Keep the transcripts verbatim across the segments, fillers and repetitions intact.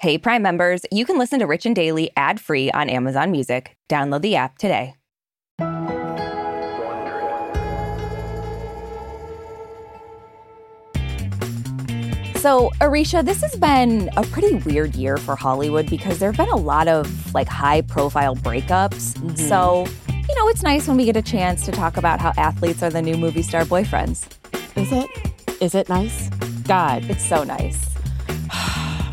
Hey, Prime members, you can listen to Rich and Daily ad-free on Amazon Music. Download the app today. So, Arisha, this has been a pretty weird year for Hollywood because there have been a lot of, like, high-profile breakups. Mm-hmm. So, you know, it's nice when we get a chance to talk about how athletes are the new movie star boyfriends. Is it? Is it nice? God. It's so nice.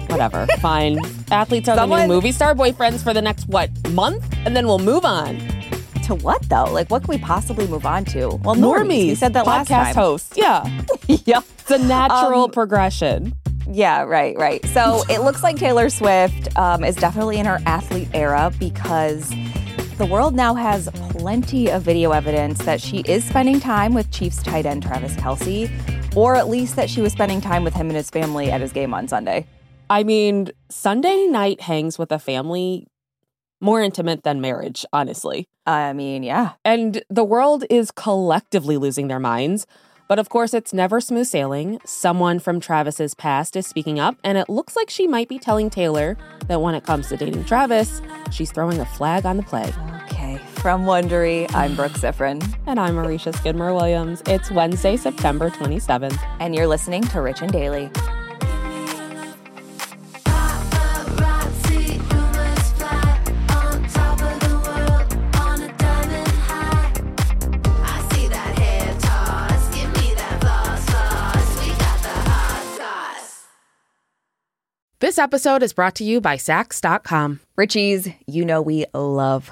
Whatever. Fine. Athletes are Someone... the new movie star boyfriends for the next, what, month? And then we'll move on. To what, though? Like, what could we possibly move on to? Well, normies. normies. We said that Podcast last time. Podcast host. Yeah. Yep. It's a natural um, progression. Yeah, right, right. So it looks like Taylor Swift um, is definitely in her athlete era because the world now has plenty of video evidence that she is spending time with Chiefs tight end Travis Kelce, or at least that she was spending time with him and his family at his game on Sunday. I mean, Sunday night hangs with a family more intimate than marriage, honestly. I mean, yeah. And the world is collectively losing their minds. But of course, it's never smooth sailing. Someone from Travis's past is speaking up, and it looks like she might be telling Taylor that when it comes to dating Travis, she's throwing a flag on the play. Okay. From Wondery, I'm Brooke Siffrin. And I'm Arisha Skidmore-Williams. It's Wednesday, September twenty-seventh. And you're listening to Rich and Daily. This episode is brought to you by Saks dot com. Richies, you know we love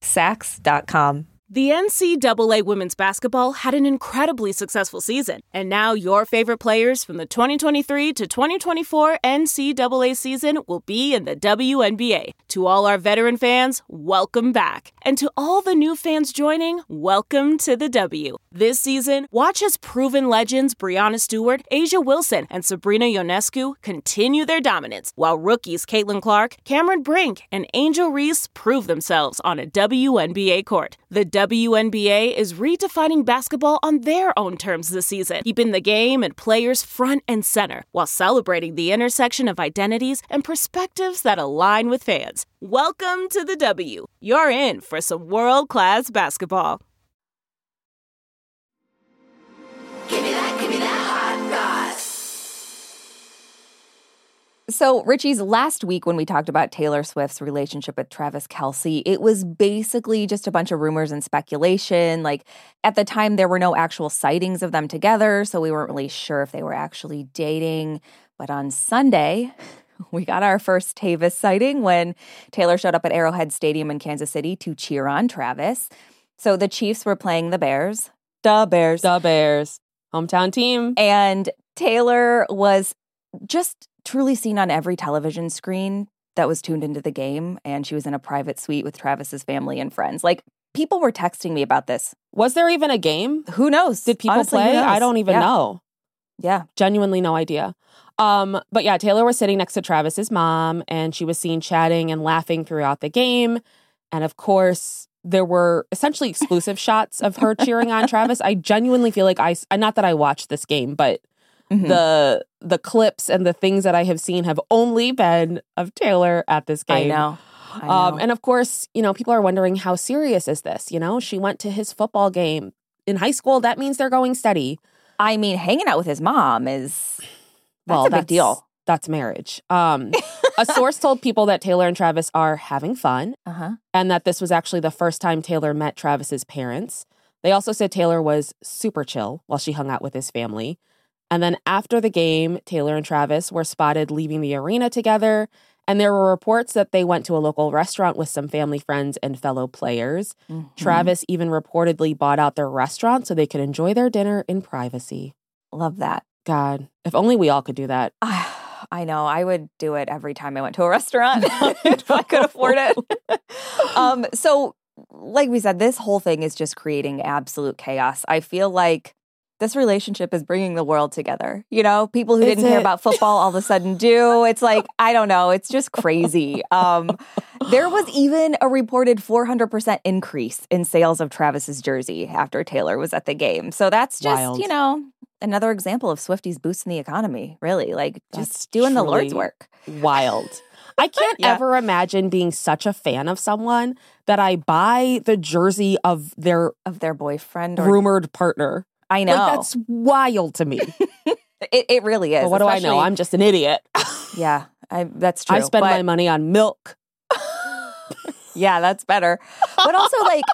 Saks dot com. The N C double A women's basketball had an incredibly successful season. And now your favorite players from the twenty twenty-three to twenty twenty-four N C double A season will be in the W N B A. To all our veteran fans, welcome back. And to all the new fans joining, welcome to the W. This season, watch as proven legends Brianna Stewart, Asia Wilson, and Sabrina Ionescu continue their dominance, while rookies Caitlin Clark, Cameron Brink, and Angel Reese prove themselves on a W N B A court. The W N B A is redefining basketball on their own terms this season, keeping the game and players front and center, while celebrating the intersection of identities and perspectives that align with fans. Welcome to the W. You're in for some world-class basketball. Give me that, give me that hot goss. So, Richies, last week when we talked about Taylor Swift's relationship with Travis Kelce, it was basically just a bunch of rumors and speculation. Like, at the time, there were no actual sightings of them together, so we weren't really sure if they were actually dating. But on Sunday... we got our first Tavis sighting when Taylor showed up at Arrowhead Stadium in Kansas City to cheer on Travis. So the Chiefs were playing the Bears. Da Bears. Da Bears. Hometown team. And Taylor was just truly seen on every television screen that was tuned into the game. And she was in a private suite with Travis's family and friends. Like, people were texting me about this. Was there even a game? Who knows? Did people Honestly, play? I don't even yeah. know. Yeah. Genuinely no idea. Um, but yeah, Taylor was sitting next to Travis's mom, and she was seen chatting and laughing throughout the game. And of course, there were essentially exclusive shots of her cheering on Travis. I genuinely feel like I, not that I watched this game, but mm-hmm. the the clips and the things that I have seen have only been of Taylor at this game. I know. I know. Um, and of course, you know, people are wondering, how serious is this? You know, she went to his football game in high school. That means they're going steady. I mean, hanging out with his mom is... That's well, a big that's, deal. That's marriage. Um, a source told People that Taylor and Travis are having fun uh-huh. and that this was actually the first time Taylor met Travis's parents. They also said Taylor was super chill while she hung out with his family. And then after the game, Taylor and Travis were spotted leaving the arena together. And there were reports that they went to a local restaurant with some family friends and fellow players. Mm-hmm. Travis even reportedly bought out their restaurant so they could enjoy their dinner in privacy. Love that. God, if only we all could do that. I know. I would do it every time I went to a restaurant if I could afford it. um, so like we said, this whole thing is just creating absolute chaos. I feel like this relationship is bringing the world together. You know, people who is didn't it? care about football all of a sudden do. It's like, I don't know. It's just crazy. Um, there was even a reported four hundred percent increase in sales of Travis's jersey after Taylor was at the game. So that's just, Wild. you know, another example of Swifties boosting the economy, really. Like, just that's doing the Lord's work. Wild. I can't yeah. ever imagine being such a fan of someone that I buy the jersey of their... Of their boyfriend or... Rumored partner. I know. Like, that's wild to me. it, it really is. But what Especially, do I know? I'm just an idiot. yeah, I, that's true. I spend but, my money on milk. yeah, that's better. But also, like,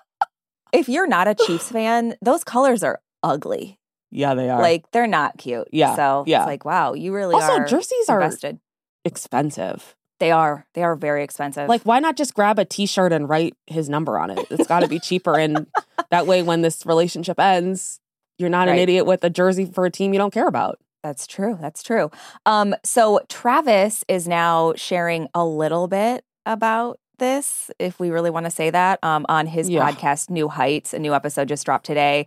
if you're not a Chiefs fan, those colors are ugly. Yeah, they are. Like, they're not cute. Yeah. So yeah. it's like, wow, you really also, are Also, jerseys invested. are expensive. They are. They are very expensive. Like, why not just grab a T-shirt and write his number on it? It's got to be cheaper. And that way, when this relationship ends... You're not right. an idiot with a jersey for a team you don't care about. That's true. That's true. Um, so Travis is now sharing a little bit about this, if we really want to say that, um, on his yeah. podcast, New Heights. A new episode just dropped today.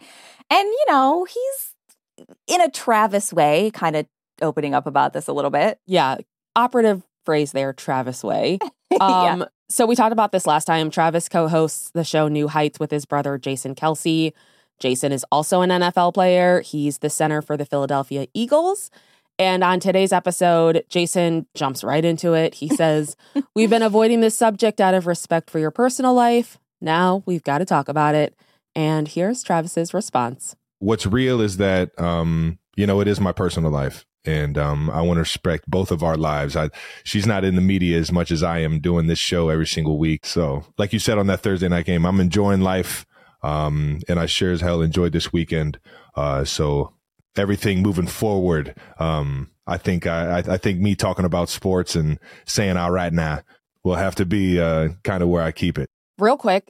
And, you know, he's in a Travis way, kind of opening up about this a little bit. Yeah. Operative phrase there, Travis way. Um, yeah. So we talked about this last time. Travis co-hosts the show New Heights with his brother, Jason Kelce. Jason is also an N F L player. He's the center for the Philadelphia Eagles. And on today's episode, Jason jumps right into it. He says, we've been avoiding this subject out of respect for your personal life. Now we've got to talk about it. And here's Travis's response. What's real is that, um, you know, it is my personal life. And um, I want to respect both of our lives. I, she's not in the media as much as I am doing this show every single week. So like you said on that Thursday night game, I'm enjoying life. Um, and I sure as hell enjoyed this weekend. Uh, so everything moving forward, um, I think I, I think me talking about sports and saying all right now will have to be uh, kind of where I keep it. Real quick,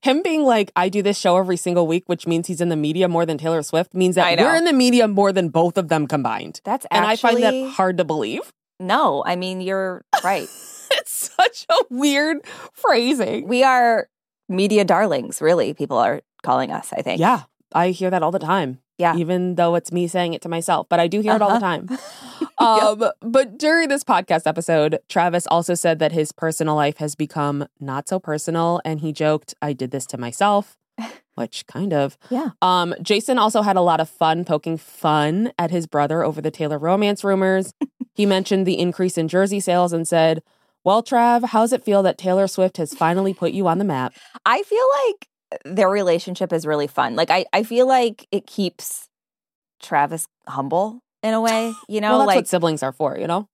him being like, I do this show every single week, which means he's in the media more than Taylor Swift, means that we're in the media more than both of them combined. That's actually... And I find that hard to believe. No, I mean, you're right. It's such a weird phrasing. We are... media darlings, really, people are calling us, I think. Yeah, I hear that all the time. Yeah. Even though it's me saying it to myself, but I do hear uh-huh. it all the time. Um, yep. But during this podcast episode, Travis also said that his personal life has become not so personal, and he joked, I did this to myself, which kind of. yeah. Um, Jason also had a lot of fun poking fun at his brother over the Taylor romance rumors. He mentioned the increase in jersey sales and said, well, Trav, how's it feel that Taylor Swift has finally put you on the map? I feel like their relationship is really fun. Like, I, I feel like it keeps Travis humble in a way, you know? Well, that's like, what siblings are for, you know?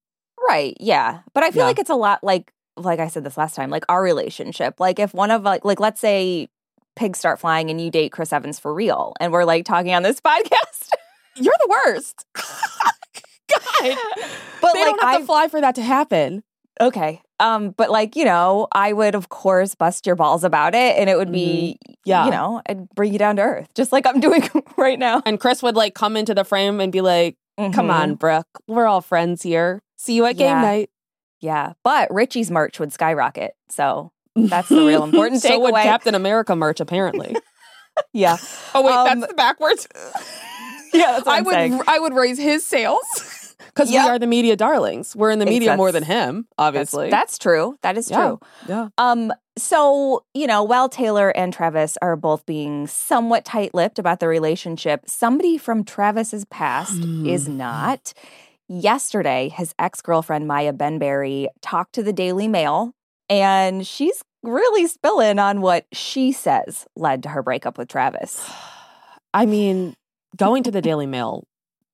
Right, yeah. But I feel yeah. like it's a lot like, like I said this last time, like our relationship. Like, if one of, like, like let's say pigs start flying and you date Chris Evans for real, and we're, like, talking on this podcast. You're the worst. God. But they like, don't have I've... to fly for that to happen. Okay. Um, but like, you know, I would, of course, bust your balls about it. And it would be, mm, yeah. you know, I'd bring you down to earth, just like I'm doing right now. And Chris would like come into the frame and be like, mm-hmm. come on, Brooke, we're all friends here. See you at yeah. game night. Yeah. But Richie's merch would skyrocket. So that's the real important so takeaway. So would Captain America merch, apparently. yeah. Oh, wait, um, that's the backwards. yeah, that's what I I'm would, saying. I would raise his sales. Because yep. we are the media darlings. We're in the media more than him, obviously. That's, that's true. That is yeah. true. Yeah. Um. So, you know, while Taylor and Travis are both being somewhat tight-lipped about the relationship, somebody from Travis's past is not. Yesterday, his ex-girlfriend, Maya Benberry, talked to the Daily Mail, and she's really spilling on what she says led to her breakup with Travis. I mean, going to the Daily Mail...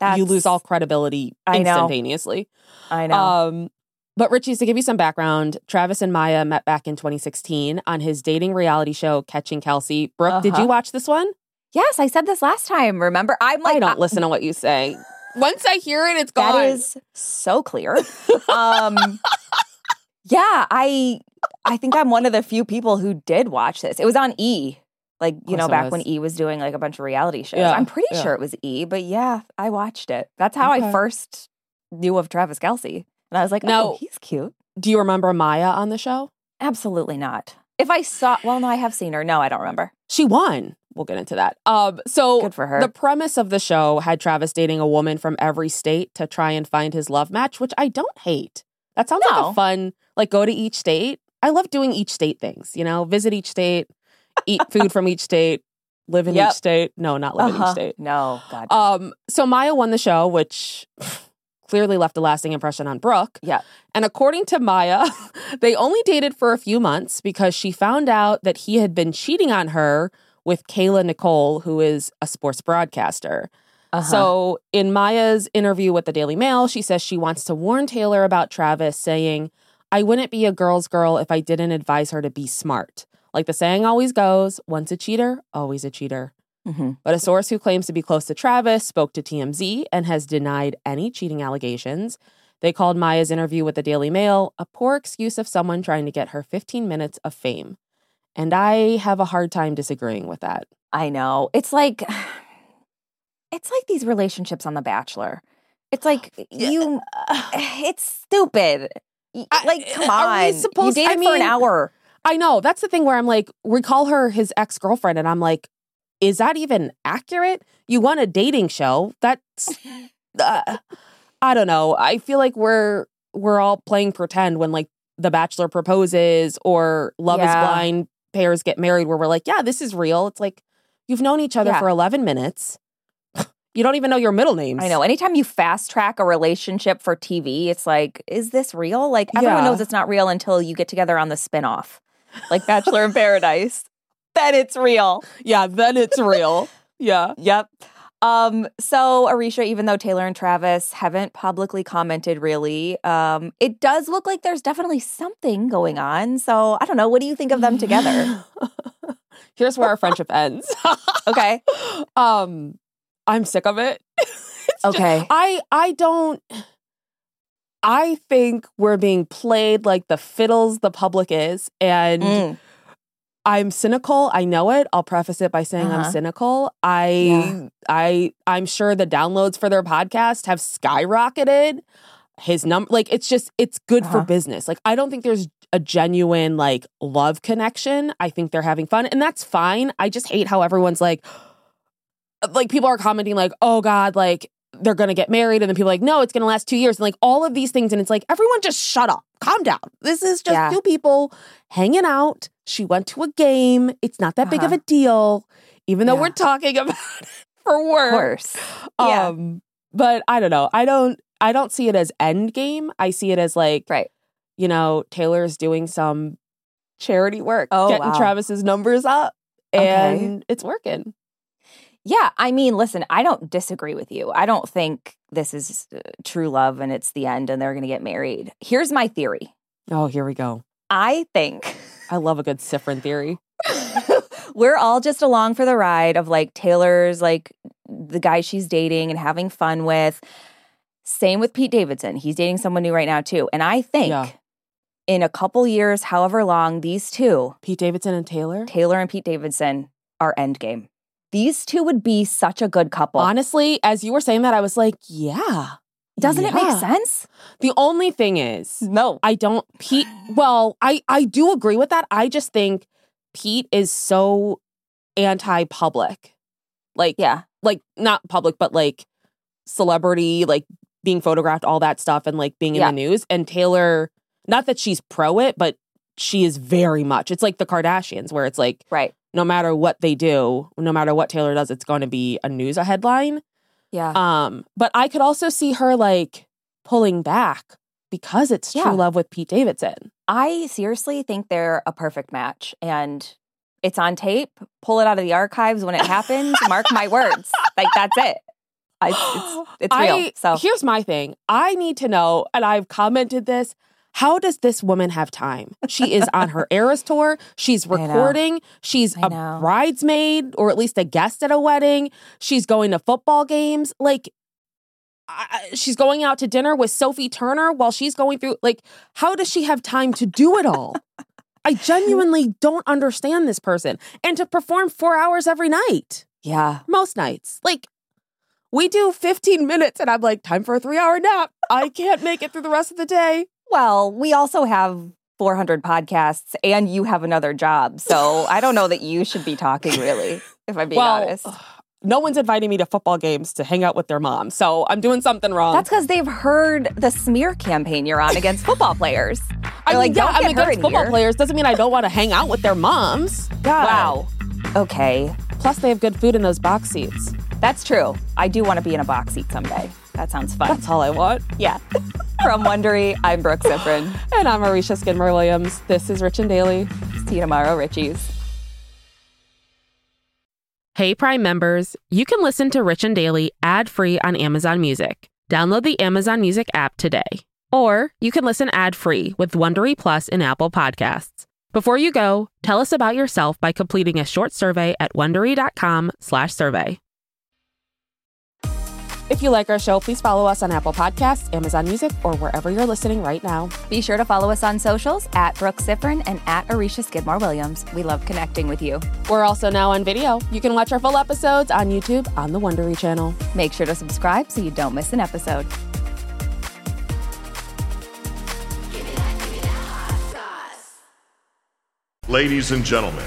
That's, you lose all credibility instantaneously. I know. I know. Um, but Richie, to give you some background, Travis and Maya met back in twenty sixteen on his dating reality show, Catching Kelce. Brooke, uh-huh. did you watch this one? Yes, I said this last time, remember? I'm like, I don't I- listen to what you say. Once I hear it, it's gone. That is so clear. um, yeah, I I think I'm one of the few people who did watch this. It was on E! Like, you know, back when E! was doing, like, a bunch of reality shows. Yeah, I'm pretty yeah. sure it was E!, but yeah, I watched it. That's how okay. I first knew of Travis Kelce. And I was like, now, oh, he's cute. Do you remember Maya on the show? Absolutely not. If I saw, well, no, I have seen her. No, I don't remember. She won. We'll get into that. Um, so Good for her. The premise of the show had Travis dating a woman from every state to try and find his love match, which I don't hate. That sounds no. like a fun, like go to each state. I love doing each state things, you know, visit each state, eat food from each state, live in yep. each state. No, not live uh-huh. in each state. No, God. Um, so Maya won the show, which clearly left a lasting impression on Brooke. Yeah. And according to Maya, they only dated for a few months because she found out that he had been cheating on her with Kayla Nicole, who is a sports broadcaster. Uh-huh. So in Maya's interview with the Daily Mail, she says she wants to warn Taylor about Travis, saying, I wouldn't be a girl's girl if I didn't advise her to be smart. Like the saying always goes, once a cheater, always a cheater. Mm-hmm. But a source who claims to be close to Travis spoke to T M Z and has denied any cheating allegations. They called Maya's interview with the Daily Mail a poor excuse of someone trying to get her fifteen minutes of fame. And I have a hard time disagreeing with that. I know. It's like, it's like these relationships on The Bachelor. It's like, you, it's stupid. Like, come on. You dated I mean, for an hour. I know. That's the thing where I'm like, we call her his ex-girlfriend, and I'm like, is that even accurate? You want a dating show? That's, uh, I don't know. I feel like we're we're all playing pretend when, like, The Bachelor proposes or Love yeah. is Blind pairs get married, where we're like, yeah, this is real. It's like, you've known each other yeah. for eleven minutes. You don't even know your middle names. I know. Anytime you fast track a relationship for T V, it's like, is this real? Like, everyone yeah. knows it's not real until you get together on the spinoff. Like Bachelor in Paradise. Then it's real. Yeah, then it's real. Yeah. Yep. Um, so, Arisha, even though Taylor and Travis haven't publicly commented, really, um, it does look like there's definitely something going on. So, I don't know. What do you think of them together? Here's where our friendship ends. Okay. Um... I'm sick of it. Okay. Just, I I don't, I think we're being played like the fiddles the public is. And mm. I'm cynical. I know it. I'll preface it by saying uh-huh. I'm cynical. I, yeah. I, I'm sure the downloads for their podcast have skyrocketed. His number, like, it's just, it's good uh-huh. for business. Like, I don't think there's a genuine, like, love connection. I think they're having fun, and that's fine. I just hate how everyone's like, like, people are commenting like, oh, God, like, they're going to get married. And then people are like, no, it's going to last two years. And, like, all of these things. And it's like, everyone just shut up. Calm down. This is just yeah. two people hanging out. She went to a game. It's not that uh-huh. big of a deal, even though yeah. we're talking about it for work. Of course. Yeah. Um, but I don't know. I don't I don't see it as end game. I see it as, like, right. you know, Taylor's doing some charity work, oh, getting wow. Travis's numbers up. And okay. it's working. Yeah, I mean, listen, I don't disagree with you. I don't think this is uh, true love and it's the end and they're going to get married. Here's my theory. Oh, here we go. I think. I love a good Siffrin theory. We're all just along for the ride of, like, Taylor's, like, the guy she's dating and having fun with. Same with Pete Davidson. He's dating someone new right now, too. And I think yeah. in a couple years, however long, these two. Pete Davidson and Taylor? Taylor and Pete Davidson are endgame. These two would be such a good couple. Honestly, as you were saying that, I was like, yeah. Doesn't yeah. it make sense? The only thing is, no, I don't, Pete, well, I, I do agree with that. I just think Pete is so anti-public. Like, yeah. like, not public, but, like, celebrity, like, being photographed, all that stuff, and, like, being in yeah. the news. And Taylor, not that she's pro it, but she is very much. It's like the Kardashians, where it's like, right. no matter what they do, no matter what Taylor does, it's going to be a news a headline. Yeah. Um. But I could also see her, like, pulling back because it's yeah. true love with Pete Davidson. I seriously think they're a perfect match. And it's on tape. Pull it out of the archives when it happens. Mark my words. Like, that's it. I, it's, it's real. I, so here's my thing. I need to know, and I've commented this, how does this woman have time? She is on her Eras tour. She's recording. She's a bridesmaid, or at least a guest at a wedding. She's going to football games. Like, I, she's going out to dinner with Sophie Turner while she's going through. Like, how does she have time to do it all? I genuinely don't understand this person. And to perform four hours every night. Yeah. Most nights. Like, we do fifteen minutes. And I'm like, time for a three hour nap. I can't make it through the rest of the day. Well, we also have four hundred podcasts and you have another job. So I don't know that you should be talking really, if I'm being well, honest. No one's inviting me to football games to hang out with their mom. So I'm doing something wrong. That's because they've heard the smear campaign you're on against football players. They're I mean, like, yeah, I'm against football here. players. Doesn't mean I don't want to hang out with their moms. God. Wow. Okay. Plus, they have good food in those box seats. That's true. I do want to be in a box seat someday. That sounds fun. That's all I want. Yeah. From Wondery, I'm Brooke Siffrin. And I'm Arisha Skidmore-Williams. This is Rich and Daily. See you tomorrow, Richies. Hey, Prime members. You can listen to Rich and Daily ad-free on Amazon Music. Download the Amazon Music app today. Or you can listen ad-free with Wondery Plus in Apple Podcasts. Before you go, tell us about yourself by completing a short survey at Wondery.com slash survey. If you like our show, please follow us on Apple Podcasts, Amazon Music, or wherever you're listening right now. Be sure to follow us on socials at Brooke Siffrin and at Arisha Skidmore-Williams. We love connecting with you. We're also now on video. You can watch our full episodes on YouTube on the Wondery channel. Make sure to subscribe so you don't miss an episode. Ladies and gentlemen,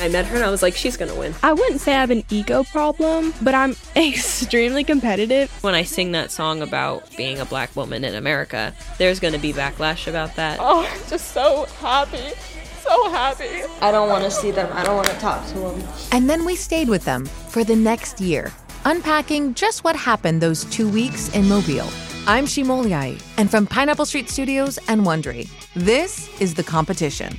I met her and I was like, she's gonna win. I wouldn't say I have an ego problem, but I'm extremely competitive. When I sing that song about being a black woman in America, there's gonna be backlash about that. Oh, I'm just so happy, so happy. I don't wanna see them, I don't wanna talk to them. And then we stayed with them for the next year, unpacking just what happened those two weeks in Mobile. I'm Shimoliai, and from Pineapple Street Studios and Wondery, this is The Competition.